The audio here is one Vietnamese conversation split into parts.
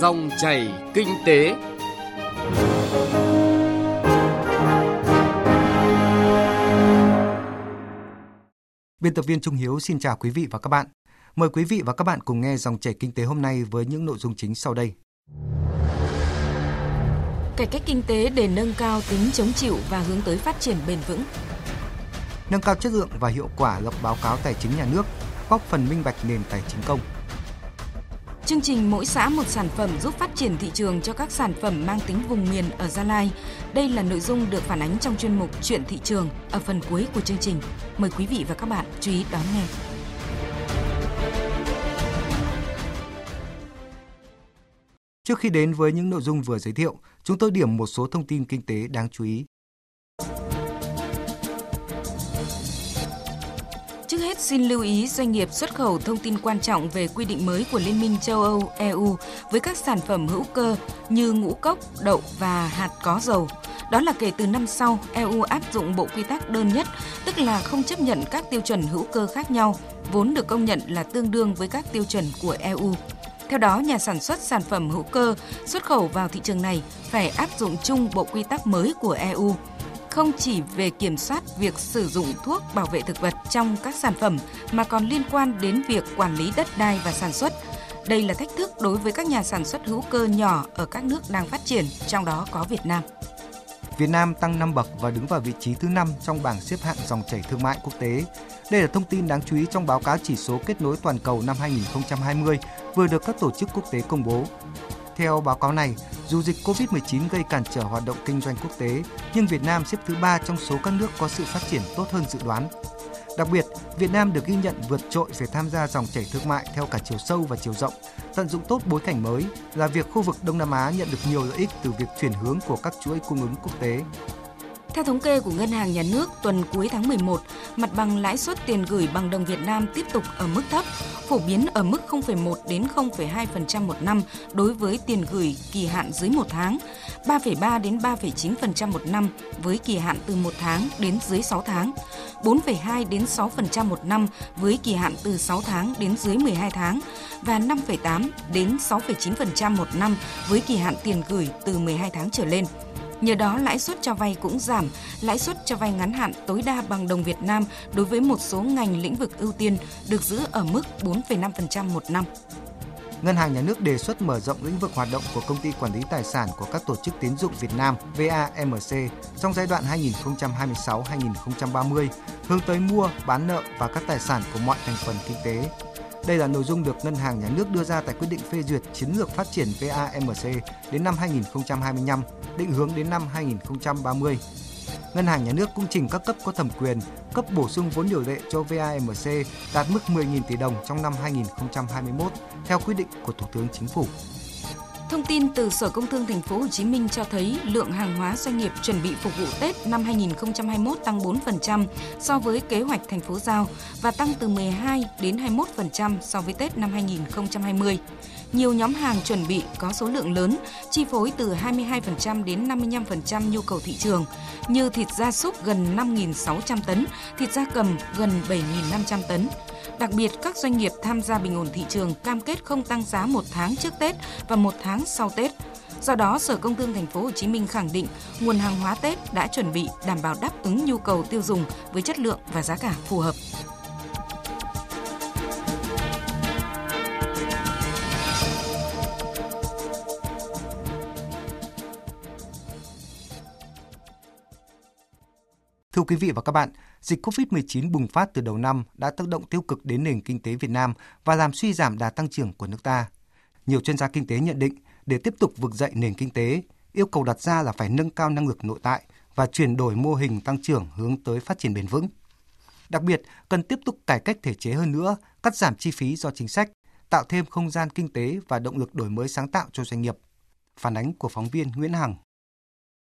Dòng chảy kinh tế. Biên tập viên Trung Hiếu xin chào quý vị và các bạn. Mời quý vị và các bạn cùng nghe Dòng chảy kinh tế hôm nay với những nội dung chính sau đây. Cải cách kinh tế để nâng cao tính chống chịu và hướng tới phát triển bền vững. Nâng cao chất lượng và hiệu quả lập báo cáo tài chính nhà nước, góp phần minh bạch nền tài chính công. Chương trình Mỗi xã một sản phẩm giúp phát triển thị trường cho các sản phẩm mang tính vùng miền ở Gia Lai. Đây là nội dung được phản ánh trong chuyên mục Chuyện thị trường ở phần cuối của chương trình. Mời quý vị và các bạn chú ý đón nghe. Trước khi đến với những nội dung vừa giới thiệu, chúng tôi điểm một số thông tin kinh tế đáng chú ý. Trước hết xin lưu ý doanh nghiệp xuất khẩu thông tin quan trọng về quy định mới của Liên minh châu Âu EU với các sản phẩm hữu cơ như ngũ cốc, đậu và hạt có dầu. Đó là kể từ năm sau, EU áp dụng bộ quy tắc đơn nhất, tức là không chấp nhận các tiêu chuẩn hữu cơ khác nhau, vốn được công nhận là tương đương với các tiêu chuẩn của EU. Theo đó, nhà sản xuất sản phẩm hữu cơ xuất khẩu vào thị trường này phải áp dụng chung bộ quy tắc mới của EU, không chỉ về kiểm soát việc sử dụng thuốc bảo vệ thực vật trong các sản phẩm mà còn liên quan đến việc quản lý đất đai và sản xuất. Đây là thách thức đối với các nhà sản xuất hữu cơ nhỏ ở các nước đang phát triển, trong đó có Việt Nam. Việt Nam tăng 5 bậc và đứng vào vị trí thứ 5 trong bảng xếp hạng dòng chảy thương mại quốc tế. Đây là thông tin đáng chú ý trong báo cáo chỉ số kết nối toàn cầu năm 2020 vừa được các tổ chức quốc tế công bố. Theo báo cáo này, dù dịch COVID-19 gây cản trở hoạt động kinh doanh quốc tế, nhưng Việt Nam xếp thứ 3 trong số các nước có sự phát triển tốt hơn dự đoán. Đặc biệt, Việt Nam được ghi nhận vượt trội về tham gia dòng chảy thương mại theo cả chiều sâu và chiều rộng. Tận dụng tốt bối cảnh mới là việc khu vực Đông Nam Á nhận được nhiều lợi ích từ việc chuyển hướng của các chuỗi cung ứng quốc tế. Theo thống kê của Ngân hàng Nhà nước, tuần cuối tháng 11, mặt bằng lãi suất tiền gửi bằng đồng Việt Nam tiếp tục ở mức thấp, phổ biến ở mức 0,1 đến 0,2% một năm đối với tiền gửi kỳ hạn dưới 1 tháng, 3,3 đến 3,9% một năm với kỳ hạn từ 1 tháng đến dưới 6 tháng, 4,2 đến 6% một năm với kỳ hạn từ 6 tháng đến dưới 12 tháng và 5,8 đến 6,9% một năm với kỳ hạn tiền gửi từ 12 tháng trở lên. Nhờ đó, lãi suất cho vay cũng giảm, lãi suất cho vay ngắn hạn tối đa bằng đồng Việt Nam đối với một số ngành lĩnh vực ưu tiên được giữ ở mức 4,5% một năm. Ngân hàng Nhà nước đề xuất mở rộng lĩnh vực hoạt động của Công ty Quản lý Tài sản của các tổ chức tín dụng Việt Nam VAMC trong giai đoạn 2026-2030, hướng tới mua, bán nợ và các tài sản của mọi thành phần kinh tế. Đây là nội dung được Ngân hàng Nhà nước đưa ra tại quyết định phê duyệt chiến lược phát triển VAMC đến năm 2025, định hướng đến năm 2030. Ngân hàng Nhà nước cũng trình các cấp có thẩm quyền cấp bổ sung vốn điều lệ cho VAMC đạt mức 10.000 tỷ đồng trong năm 2021 theo quyết định của Thủ tướng Chính phủ. Thông tin từ Sở Công Thương Thành phố Hồ Chí Minh cho thấy lượng hàng hóa doanh nghiệp chuẩn bị phục vụ Tết năm 2021 tăng 4% so với kế hoạch thành phố giao và tăng từ 12 đến 21% so với Tết năm 2020. Nhiều nhóm hàng chuẩn bị có số lượng lớn, chi phối từ 22% đến 55% nhu cầu thị trường, như thịt gia súc gần 5.600 tấn, thịt gia cầm gần 7.500 tấn. Đặc biệt, các doanh nghiệp tham gia bình ổn thị trường cam kết không tăng giá 1 tháng trước Tết và 1 tháng sau Tết. Do đó, Sở Công Thương Thành phố Hồ Chí Minh khẳng định nguồn hàng hóa Tết đã chuẩn bị đảm bảo đáp ứng nhu cầu tiêu dùng với chất lượng và giá cả phù hợp. Thưa quý vị và các bạn, dịch COVID-19 bùng phát từ đầu năm đã tác động tiêu cực đến nền kinh tế Việt Nam và làm suy giảm đà tăng trưởng của nước ta. Nhiều chuyên gia kinh tế nhận định, để tiếp tục vực dậy nền kinh tế, yêu cầu đặt ra là phải nâng cao năng lực nội tại và chuyển đổi mô hình tăng trưởng hướng tới phát triển bền vững. Đặc biệt, cần tiếp tục cải cách thể chế hơn nữa, cắt giảm chi phí do chính sách, tạo thêm không gian kinh tế và động lực đổi mới sáng tạo cho doanh nghiệp. Phản ánh của phóng viên Nguyễn Hằng.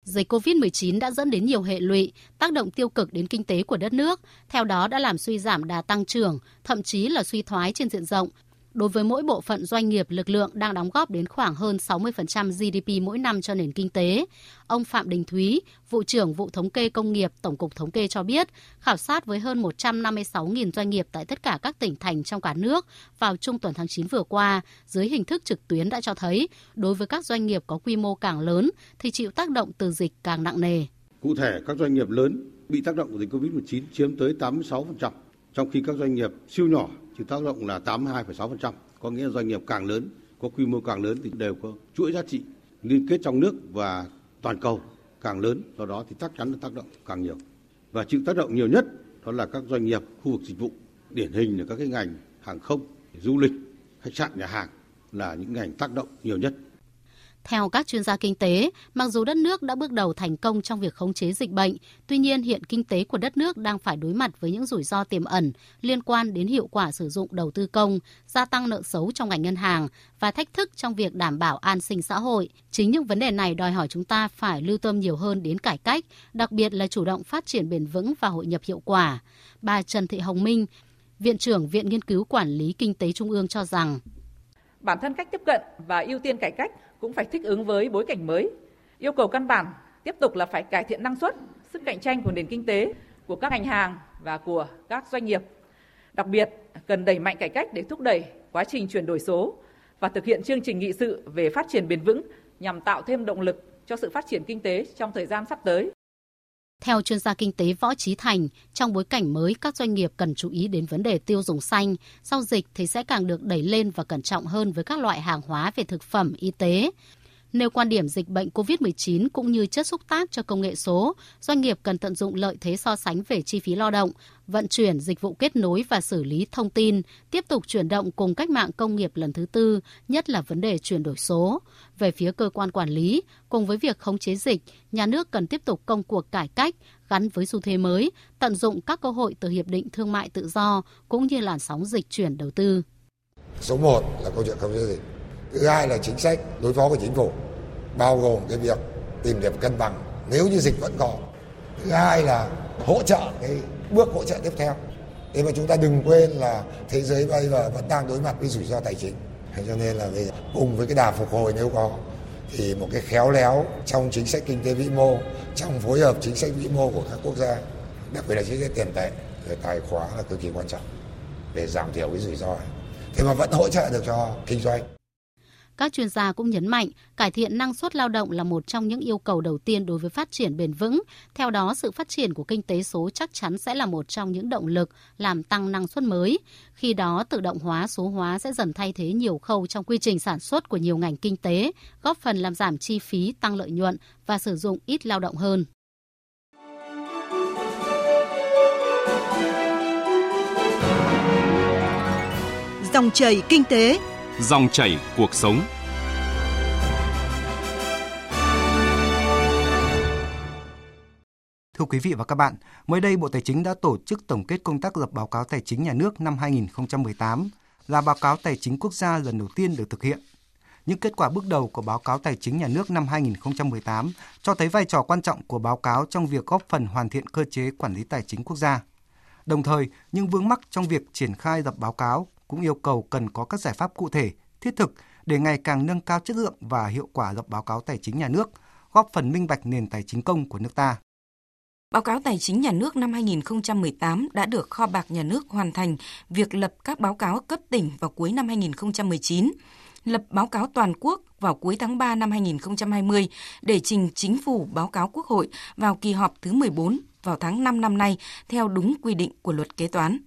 Dịch COVID-19 đã dẫn đến nhiều hệ lụy, tác động tiêu cực đến kinh tế của đất nước, theo đó đã làm suy giảm đà tăng trưởng, thậm chí là suy thoái trên diện rộng. Đối với mỗi bộ phận doanh nghiệp, lực lượng đang đóng góp đến khoảng hơn 60% GDP mỗi năm cho nền kinh tế. Ông Phạm Đình Thúy, vụ trưởng vụ thống kê công nghiệp, Tổng cục Thống kê cho biết, khảo sát với hơn 156.000 doanh nghiệp tại tất cả các tỉnh thành trong cả nước vào trung tuần tháng 9 vừa qua, dưới hình thức trực tuyến đã cho thấy, đối với các doanh nghiệp có quy mô càng lớn thì chịu tác động từ dịch càng nặng nề. Cụ thể, các doanh nghiệp lớn bị tác động của dịch COVID-19 chiếm tới 86%, trong khi các doanh nghiệp siêu nhỏ thì tác động là 82,6%, có nghĩa là doanh nghiệp càng lớn, có quy mô càng lớn thì đều có chuỗi giá trị liên kết trong nước và toàn cầu càng lớn, do đó thì chắc chắn là tác động càng nhiều. Và chịu tác động nhiều nhất đó là các doanh nghiệp khu vực dịch vụ, điển hình là các cái ngành hàng không, du lịch, khách sạn, nhà hàng là những ngành tác động nhiều nhất. Theo các chuyên gia kinh tế, mặc dù đất nước đã bước đầu thành công trong việc khống chế dịch bệnh, tuy nhiên hiện kinh tế của đất nước đang phải đối mặt với những rủi ro tiềm ẩn liên quan đến hiệu quả sử dụng đầu tư công, gia tăng nợ xấu trong ngành ngân hàng và thách thức trong việc đảm bảo an sinh xã hội. Chính những vấn đề này đòi hỏi chúng ta phải lưu tâm nhiều hơn đến cải cách, đặc biệt là chủ động phát triển bền vững và hội nhập hiệu quả. Bà Trần Thị Hồng Minh, Viện trưởng Viện Nghiên cứu Quản lý Kinh tế Trung ương cho rằng, bản thân cách tiếp cận và ưu tiên cải cách cũng phải thích ứng với bối cảnh mới. Yêu cầu căn bản tiếp tục là phải cải thiện năng suất, sức cạnh tranh của nền kinh tế, của các ngành hàng và của các doanh nghiệp. Đặc biệt, cần đẩy mạnh cải cách để thúc đẩy quá trình chuyển đổi số và thực hiện chương trình nghị sự về phát triển bền vững nhằm tạo thêm động lực cho sự phát triển kinh tế trong thời gian sắp tới. Theo chuyên gia kinh tế Võ Trí Thành, trong bối cảnh mới, các doanh nghiệp cần chú ý đến vấn đề tiêu dùng xanh. Sau dịch thì sẽ càng được đẩy lên và cẩn trọng hơn với các loại hàng hóa về thực phẩm, y tế. Nêu quan điểm dịch bệnh COVID-19 cũng như chất xúc tác cho công nghệ số, doanh nghiệp cần tận dụng lợi thế so sánh về chi phí lao động, vận chuyển, dịch vụ kết nối và xử lý thông tin, tiếp tục chuyển động cùng cách mạng công nghiệp lần thứ tư, nhất là vấn đề chuyển đổi số. Về phía cơ quan quản lý, cùng với việc khống chế dịch, nhà nước cần tiếp tục công cuộc cải cách gắn với xu thế mới, tận dụng các cơ hội từ hiệp định thương mại tự do cũng như làn sóng dịch chuyển đầu tư. Số 1 là câu chuyện khống chế dịch. Thứ hai là chính sách đối phó của chính phủ, bao gồm cái việc tìm điểm cân bằng nếu như dịch vẫn còn. Thứ hai là hỗ trợ, cái bước hỗ trợ tiếp theo. Thế mà chúng ta đừng quên là thế giới bây giờ vẫn đang đối mặt với rủi ro tài chính. Cho nên là cùng với cái đà phục hồi nếu có, thì một cái khéo léo trong chính sách kinh tế vĩ mô, trong phối hợp chính sách vĩ mô của các quốc gia, đặc biệt là chính sách tiền tệ, tài khóa là cực kỳ quan trọng để giảm thiểu cái rủi ro. Thế mà vẫn hỗ trợ được cho kinh doanh. Các chuyên gia cũng nhấn mạnh, cải thiện năng suất lao động là một trong những yêu cầu đầu tiên đối với phát triển bền vững. Theo đó, sự phát triển của kinh tế số chắc chắn sẽ là một trong những động lực làm tăng năng suất mới. Khi đó, tự động hóa, số hóa sẽ dần thay thế nhiều khâu trong quy trình sản xuất của nhiều ngành kinh tế, góp phần làm giảm chi phí, tăng lợi nhuận và sử dụng ít lao động hơn. Dòng chảy kinh tế, dòng chảy cuộc sống. Thưa quý vị và các bạn, mới đây Bộ Tài chính đã tổ chức tổng kết công tác lập báo cáo tài chính nhà nước năm 2018, là báo cáo tài chính quốc gia lần đầu tiên được thực hiện. Những kết quả bước đầu của báo cáo tài chính nhà nước năm 2018 cho thấy vai trò quan trọng của báo cáo trong việc góp phần hoàn thiện cơ chế quản lý tài chính quốc gia. Đồng thời, những vướng mắc trong việc triển khai lập báo cáo cũng yêu cầu cần có các giải pháp cụ thể, thiết thực để ngày càng nâng cao chất lượng và hiệu quả lập báo cáo tài chính nhà nước, góp phần minh bạch nền tài chính công của nước ta. Báo cáo tài chính nhà nước năm 2018 đã được Kho bạc Nhà nước hoàn thành việc lập các báo cáo cấp tỉnh vào cuối năm 2019, lập báo cáo toàn quốc vào cuối tháng 3 năm 2020 để trình Chính phủ báo cáo Quốc hội vào kỳ họp thứ 14 vào tháng 5 năm nay theo đúng quy định của Luật Kế toán.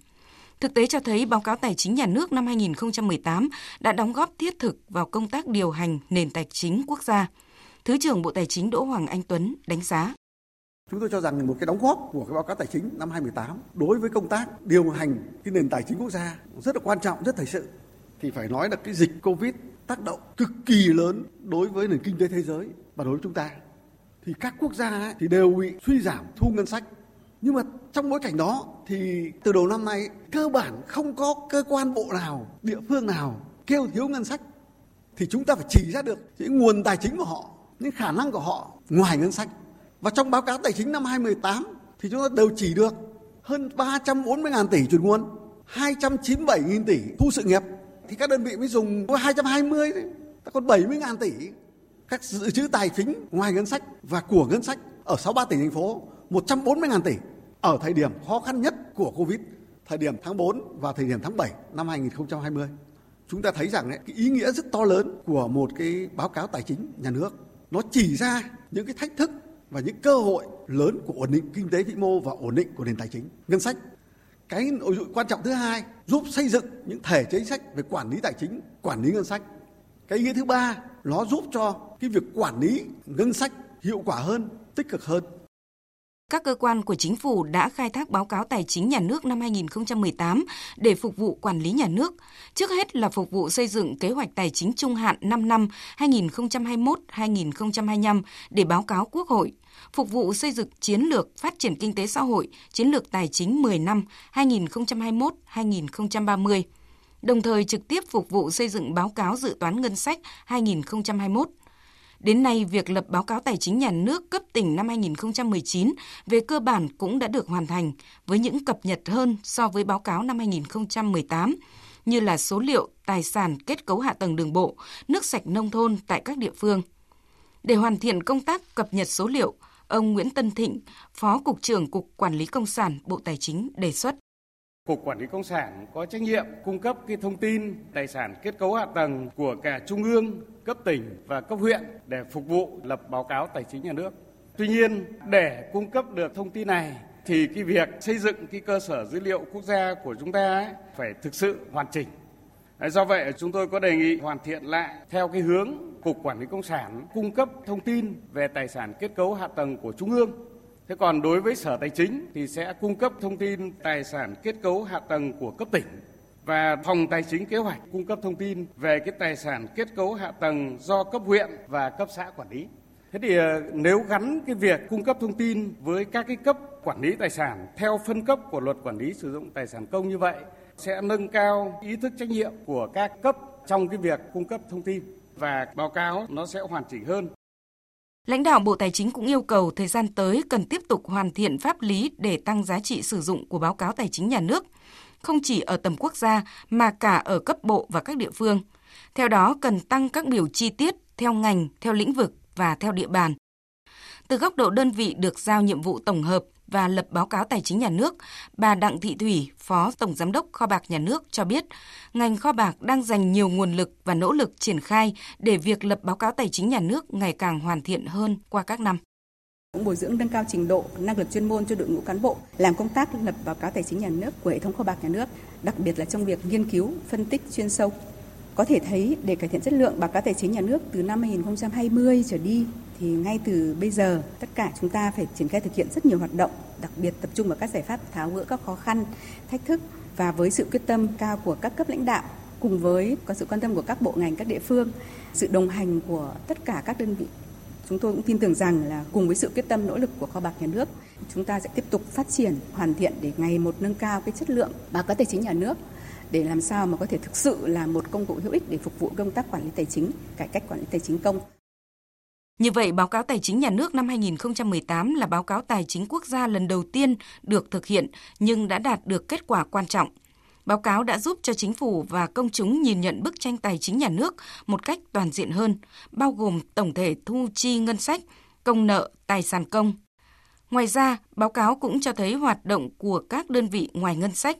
Thực tế cho thấy báo cáo tài chính nhà nước năm 2018 đã đóng góp thiết thực vào công tác điều hành nền tài chính quốc gia. Thứ trưởng Bộ Tài chính Đỗ Hoàng Anh Tuấn đánh giá. Chúng tôi cho rằng một cái đóng góp của cái báo cáo tài chính năm 2018 đối với công tác điều hành cái nền tài chính quốc gia rất là quan trọng, rất thời sự. Thì phải nói là cái dịch Covid tác động cực kỳ lớn đối với nền kinh tế thế giới và đối với chúng ta. Thì các quốc gia ấy, thì đều bị suy giảm thu ngân sách. Nhưng mà trong bối cảnh đó thì từ đầu năm nay cơ bản không có cơ quan bộ nào, địa phương nào kêu thiếu ngân sách. Thì chúng ta phải chỉ ra được những nguồn tài chính của họ, những khả năng của họ ngoài ngân sách. Và trong báo cáo tài chính năm 2018 thì chúng ta đều chỉ được hơn 340.000 tỷ chuyển nguồn, 297.000 tỷ thu sự nghiệp, thì các đơn vị mới dùng 220, ta còn 70.000 tỷ. Các dự trữ tài chính ngoài ngân sách và của ngân sách ở 63 tỉnh thành phố 140.000 tỷ ở thời điểm khó khăn nhất của Covid, thời điểm tháng 4 và thời điểm tháng 7 năm 2020. Chúng ta thấy rằng cái ý nghĩa rất to lớn của một cái báo cáo tài chính nhà nước. Nó chỉ ra những cái thách thức và những cơ hội lớn của ổn định kinh tế vĩ mô và ổn định của nền tài chính, ngân sách. Cái nội dung quan trọng thứ hai, giúp xây dựng những thể chế chính sách về quản lý tài chính, quản lý ngân sách. Cái ý nghĩa thứ ba, nó giúp cho cái việc quản lý ngân sách hiệu quả hơn, tích cực hơn. Các cơ quan của chính phủ đã khai thác báo cáo tài chính nhà nước năm 2018 để phục vụ quản lý nhà nước, trước hết là phục vụ xây dựng kế hoạch tài chính trung hạn 5 năm 2021-2025 để báo cáo Quốc hội, phục vụ xây dựng chiến lược phát triển kinh tế xã hội, chiến lược tài chính 10 năm 2021-2030, đồng thời trực tiếp phục vụ xây dựng báo cáo dự toán ngân sách 2021. Đến nay, việc lập báo cáo tài chính nhà nước cấp tỉnh năm 2019 về cơ bản cũng đã được hoàn thành với những cập nhật hơn so với báo cáo năm 2018 như là số liệu, tài sản, kết cấu hạ tầng đường bộ, nước sạch nông thôn tại các địa phương. Để hoàn thiện công tác cập nhật số liệu, ông Nguyễn Tân Thịnh, Phó Cục trưởng Cục Quản lý Công sản Bộ Tài chính đề xuất. Cục Quản lý Công sản có trách nhiệm cung cấp cái thông tin tài sản kết cấu hạ tầng của cả trung ương, cấp tỉnh và cấp huyện để phục vụ lập báo cáo tài chính nhà nước. Tuy nhiên, để cung cấp được thông tin này thì cái việc xây dựng cái cơ sở dữ liệu quốc gia của chúng ta phải thực sự hoàn chỉnh. Do vậy, chúng tôi có đề nghị hoàn thiện lại theo cái hướng Cục Quản lý Công sản cung cấp thông tin về tài sản kết cấu hạ tầng của trung ương. Thế còn đối với Sở Tài chính thì sẽ cung cấp thông tin tài sản kết cấu hạ tầng của cấp tỉnh và Phòng Tài chính Kế hoạch cung cấp thông tin về cái tài sản kết cấu hạ tầng do cấp huyện và cấp xã quản lý. Thế thì nếu gắn cái việc cung cấp thông tin với các cái cấp quản lý tài sản theo phân cấp của Luật Quản lý Sử dụng Tài sản Công như vậy sẽ nâng cao ý thức trách nhiệm của các cấp trong cái việc cung cấp thông tin và báo cáo nó sẽ hoàn chỉnh hơn. Lãnh đạo Bộ Tài chính cũng yêu cầu thời gian tới cần tiếp tục hoàn thiện pháp lý để tăng giá trị sử dụng của báo cáo tài chính nhà nước, không chỉ ở tầm quốc gia mà cả ở cấp bộ và các địa phương. Theo đó, cần tăng các biểu chi tiết theo ngành, theo lĩnh vực và theo địa bàn. Từ góc độ đơn vị được giao nhiệm vụ tổng hợp và lập báo cáo tài chính nhà nước, bà Đặng Thị Thủy, Phó Tổng Giám đốc Kho bạc Nhà nước cho biết, ngành kho bạc đang dành nhiều nguồn lực và nỗ lực triển khai để việc lập báo cáo tài chính nhà nước ngày càng hoàn thiện hơn qua các năm. Bồi dưỡng nâng cao trình độ, năng lực chuyên môn cho đội ngũ cán bộ làm công tác lập báo cáo tài chính nhà nước của hệ thống kho bạc nhà nước, đặc biệt là trong việc nghiên cứu, phân tích chuyên sâu. Có thể thấy để cải thiện chất lượng báo cáo tài chính nhà nước từ năm 2020 trở đi thì ngay từ bây giờ tất cả chúng ta phải triển khai thực hiện rất nhiều hoạt động, đặc biệt tập trung vào các giải pháp tháo gỡ các khó khăn, thách thức và với sự quyết tâm cao của các cấp lãnh đạo cùng với có sự quan tâm của các bộ ngành, các địa phương, sự đồng hành của tất cả các đơn vị. Chúng tôi cũng tin tưởng rằng là cùng với sự quyết tâm nỗ lực của kho bạc nhà nước, chúng ta sẽ tiếp tục phát triển, hoàn thiện để ngày một nâng cao cái chất lượng báo cáo tài chính nhà nước để làm sao mà có thể thực sự là một công cụ hữu ích để phục vụ công tác quản lý tài chính, cải cách quản lý tài chính công. Như vậy, báo cáo tài chính nhà nước năm 2018 là báo cáo tài chính quốc gia lần đầu tiên được thực hiện nhưng đã đạt được kết quả quan trọng. Báo cáo đã giúp cho chính phủ và công chúng nhìn nhận bức tranh tài chính nhà nước một cách toàn diện hơn, bao gồm tổng thể thu chi ngân sách, công nợ, tài sản công. Ngoài ra, báo cáo cũng cho thấy hoạt động của các đơn vị ngoài ngân sách,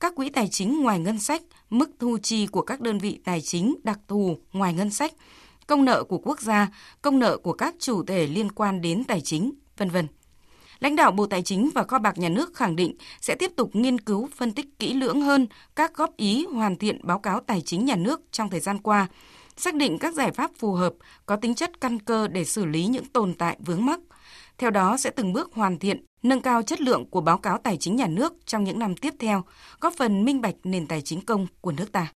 các quỹ tài chính ngoài ngân sách, mức thu chi của các đơn vị tài chính đặc thù ngoài ngân sách, công nợ của quốc gia, công nợ của các chủ thể liên quan đến tài chính, v.v. Lãnh đạo Bộ Tài chính và Kho bạc Nhà nước khẳng định sẽ tiếp tục nghiên cứu, phân tích kỹ lưỡng hơn các góp ý hoàn thiện báo cáo tài chính nhà nước trong thời gian qua, xác định các giải pháp phù hợp có tính chất căn cơ để xử lý những tồn tại vướng mắc. Theo đó sẽ từng bước hoàn thiện, nâng cao chất lượng của báo cáo tài chính nhà nước trong những năm tiếp theo, góp phần minh bạch nền tài chính công của nước ta.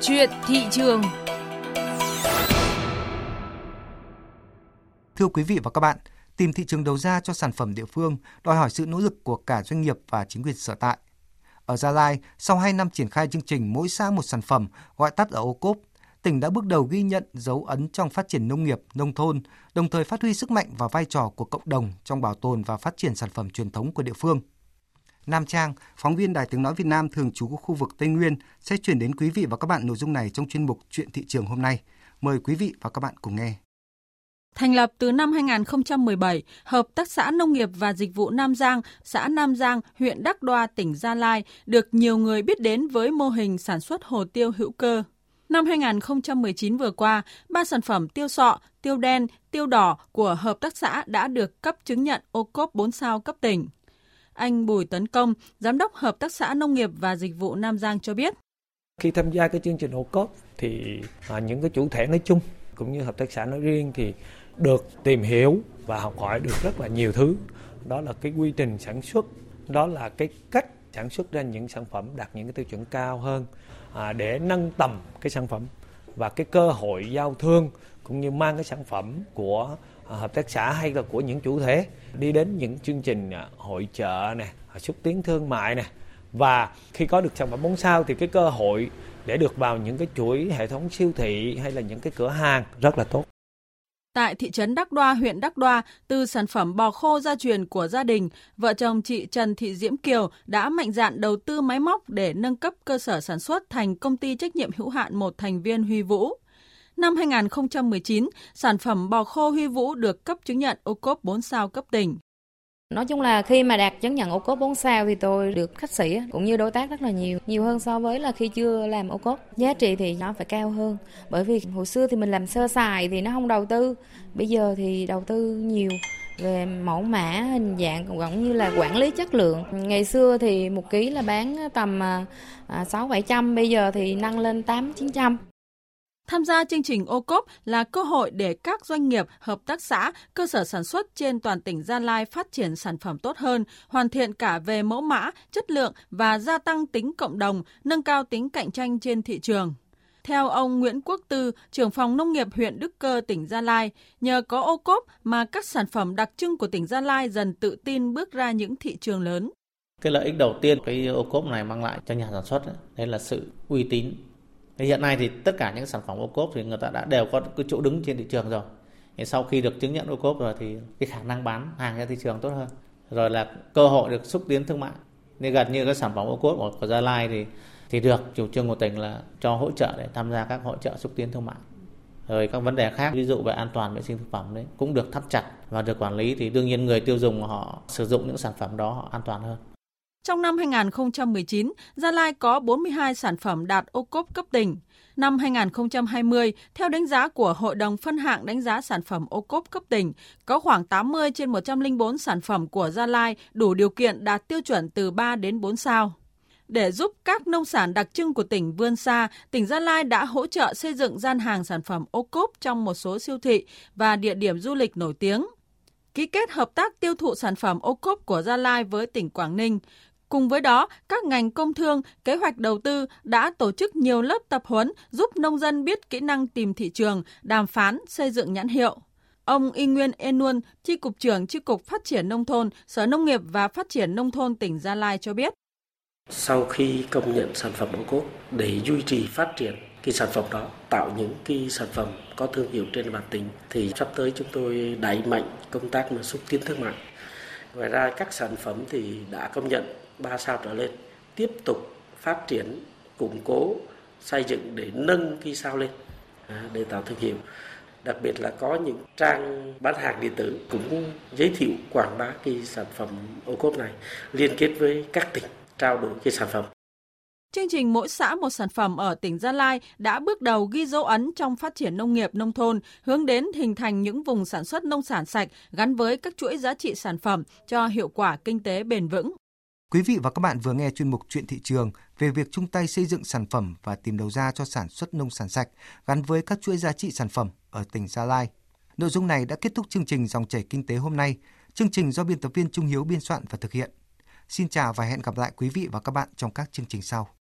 Chuyện thị trường. Thưa quý vị và các bạn, tìm thị trường đầu ra cho sản phẩm địa phương đòi hỏi sự nỗ lực của cả doanh nghiệp và chính quyền sở tại. Ở Gia Lai, sau 2 năm triển khai chương trình mỗi xã một sản phẩm, gọi tắt là OCOP, tỉnh đã bước đầu ghi nhận dấu ấn trong phát triển nông nghiệp, nông thôn, đồng thời phát huy sức mạnh và vai trò của cộng đồng trong bảo tồn và phát triển sản phẩm truyền thống của địa phương. Nam Trang, phóng viên Đài Tiếng Nói Việt Nam thường trú khu vực Tây Nguyên sẽ chuyển đến quý vị và các bạn nội dung này trong chuyên mục Chuyện thị trường hôm nay. Mời quý vị và các bạn cùng nghe. Thành lập từ năm 2017, Hợp tác xã Nông nghiệp và Dịch vụ Nam Giang, xã Nam Giang, huyện Đắk Đoa, tỉnh Gia Lai được nhiều người biết đến với mô hình sản xuất hồ tiêu hữu cơ. Năm 2019 vừa qua, 3 sản phẩm tiêu sọ, tiêu đen, tiêu đỏ của Hợp tác xã đã được cấp chứng nhận OCOP 4 sao cấp tỉnh. Anh Bùi Tấn Công, Giám đốc Hợp tác xã Nông nghiệp và Dịch vụ Nam Giang cho biết. Khi tham gia cái chương trình OCOP thì những cái chủ thể nói chung cũng như hợp tác xã nói riêng thì được tìm hiểu và học hỏi được rất là nhiều thứ. Đó là cái quy trình sản xuất, đó là cái cách sản xuất ra những sản phẩm đạt những cái tiêu chuẩn cao hơn để nâng tầm cái sản phẩm và cái cơ hội giao thương cũng như mang cái sản phẩm của hợp tác xã hay là của những chủ thể đi đến những chương trình hội chợ này, xúc tiến thương mại này, và khi có được sản phẩm 4 sao thì cái cơ hội để được vào những cái chuỗi hệ thống siêu thị hay là những cái cửa hàng rất là tốt. Tại thị trấn Đắk Đoa, huyện Đắk Đoa, từ sản phẩm bò khô gia truyền của gia đình, vợ chồng chị Trần Thị Diễm Kiều đã mạnh dạn đầu tư máy móc để nâng cấp cơ sở sản xuất thành công ty trách nhiệm hữu hạn một thành viên Huy Vũ. Năm 2019, sản phẩm bò khô Huy Vũ được cấp chứng nhận OCOP 4 sao cấp tỉnh. Nói chung là khi mà đạt chứng nhận OCOP 4 sao thì tôi được khách sỉ cũng như đối tác rất là nhiều hơn so với là khi chưa làm OCOP. Giá trị thì nó phải cao hơn, bởi vì hồi xưa thì mình làm sơ sài thì nó không đầu tư, bây giờ thì đầu tư nhiều về mẫu mã, hình dạng cũng như là quản lý chất lượng. Ngày xưa thì 1 kg là bán tầm 6-700, bây giờ thì nâng lên 8-900. Tham gia chương trình OCOP là cơ hội để các doanh nghiệp, hợp tác xã, cơ sở sản xuất trên toàn tỉnh Gia Lai phát triển sản phẩm tốt hơn, hoàn thiện cả về mẫu mã, chất lượng và gia tăng tính cộng đồng, nâng cao tính cạnh tranh trên thị trường. Theo ông Nguyễn Quốc Tư, trưởng phòng nông nghiệp huyện Đức Cơ, tỉnh Gia Lai, nhờ có OCOP mà các sản phẩm đặc trưng của tỉnh Gia Lai dần tự tin bước ra những thị trường lớn. Cái lợi ích đầu tiên cái OCOP này mang lại cho nhà sản xuất đấy là sự uy tín. Hiện nay thì tất cả những sản phẩm OCOP thì người ta đã đều có cái chỗ đứng trên thị trường rồi. Sau khi được chứng nhận OCOP rồi thì cái khả năng bán hàng ra thị trường tốt hơn. Rồi là cơ hội được xúc tiến thương mại. Nên gần như các sản phẩm OCOP của Gia Lai thì được chủ trương của tỉnh là cho hỗ trợ để tham gia các hội chợ xúc tiến thương mại. Rồi các vấn đề khác, ví dụ về an toàn vệ sinh thực phẩm đấy cũng được thắt chặt và được quản lý, thì đương nhiên người tiêu dùng họ sử dụng những sản phẩm đó họ an toàn hơn. Trong năm 2019, Gia Lai có 42 sản phẩm đạt OCOP cấp tỉnh. Năm 2020, theo đánh giá của Hội đồng phân hạng đánh giá sản phẩm OCOP cấp tỉnh, có khoảng 80 trên 104 sản phẩm của Gia Lai đủ điều kiện đạt tiêu chuẩn từ 3 đến 4 sao. Để giúp các nông sản đặc trưng của tỉnh vươn xa, tỉnh Gia Lai đã hỗ trợ xây dựng gian hàng sản phẩm OCOP trong một số siêu thị và địa điểm du lịch nổi tiếng. Ký kết hợp tác tiêu thụ sản phẩm OCOP của Gia Lai với tỉnh Quảng Ninh. Cùng với đó, các ngành công thương, kế hoạch đầu tư đã tổ chức nhiều lớp tập huấn giúp nông dân biết kỹ năng tìm thị trường, đàm phán, xây dựng nhãn hiệu. Ông Y Nguyên Enun, chi cục trưởng chi cục phát triển nông thôn, Sở Nông nghiệp và Phát triển Nông thôn tỉnh Gia Lai cho biết. Sau khi công nhận sản phẩm OCOP để duy trì phát triển cái sản phẩm đó, tạo những cái sản phẩm có thương hiệu trên địa bàn tỉnh, thì sắp tới chúng tôi đẩy mạnh công tác mà xúc tiến thương mại. Ngoài ra các sản phẩm thì đã công nhận 3 sao trở lên, tiếp tục phát triển, củng cố, xây dựng để nâng cái sao lên, để tạo thương hiệu. Đặc biệt là có những trang bán hàng điện tử cũng giới thiệu quảng bá cái sản phẩm OCOP này, liên kết với các tỉnh trao đổi cái sản phẩm. Chương trình mỗi xã một sản phẩm ở tỉnh Gia Lai đã bước đầu ghi dấu ấn trong phát triển nông nghiệp nông thôn, hướng đến hình thành những vùng sản xuất nông sản sạch gắn với các chuỗi giá trị sản phẩm cho hiệu quả kinh tế bền vững. Quý vị và các bạn vừa nghe chuyên mục Chuyện thị trường về việc chung tay xây dựng sản phẩm và tìm đầu ra cho sản xuất nông sản sạch gắn với các chuỗi giá trị sản phẩm ở tỉnh Gia Lai. Nội dung này đã kết thúc chương trình Dòng chảy kinh tế hôm nay. Chương trình do biên tập viên Trung Hiếu biên soạn và thực hiện. Xin chào và hẹn gặp lại quý vị và các bạn trong các chương trình sau.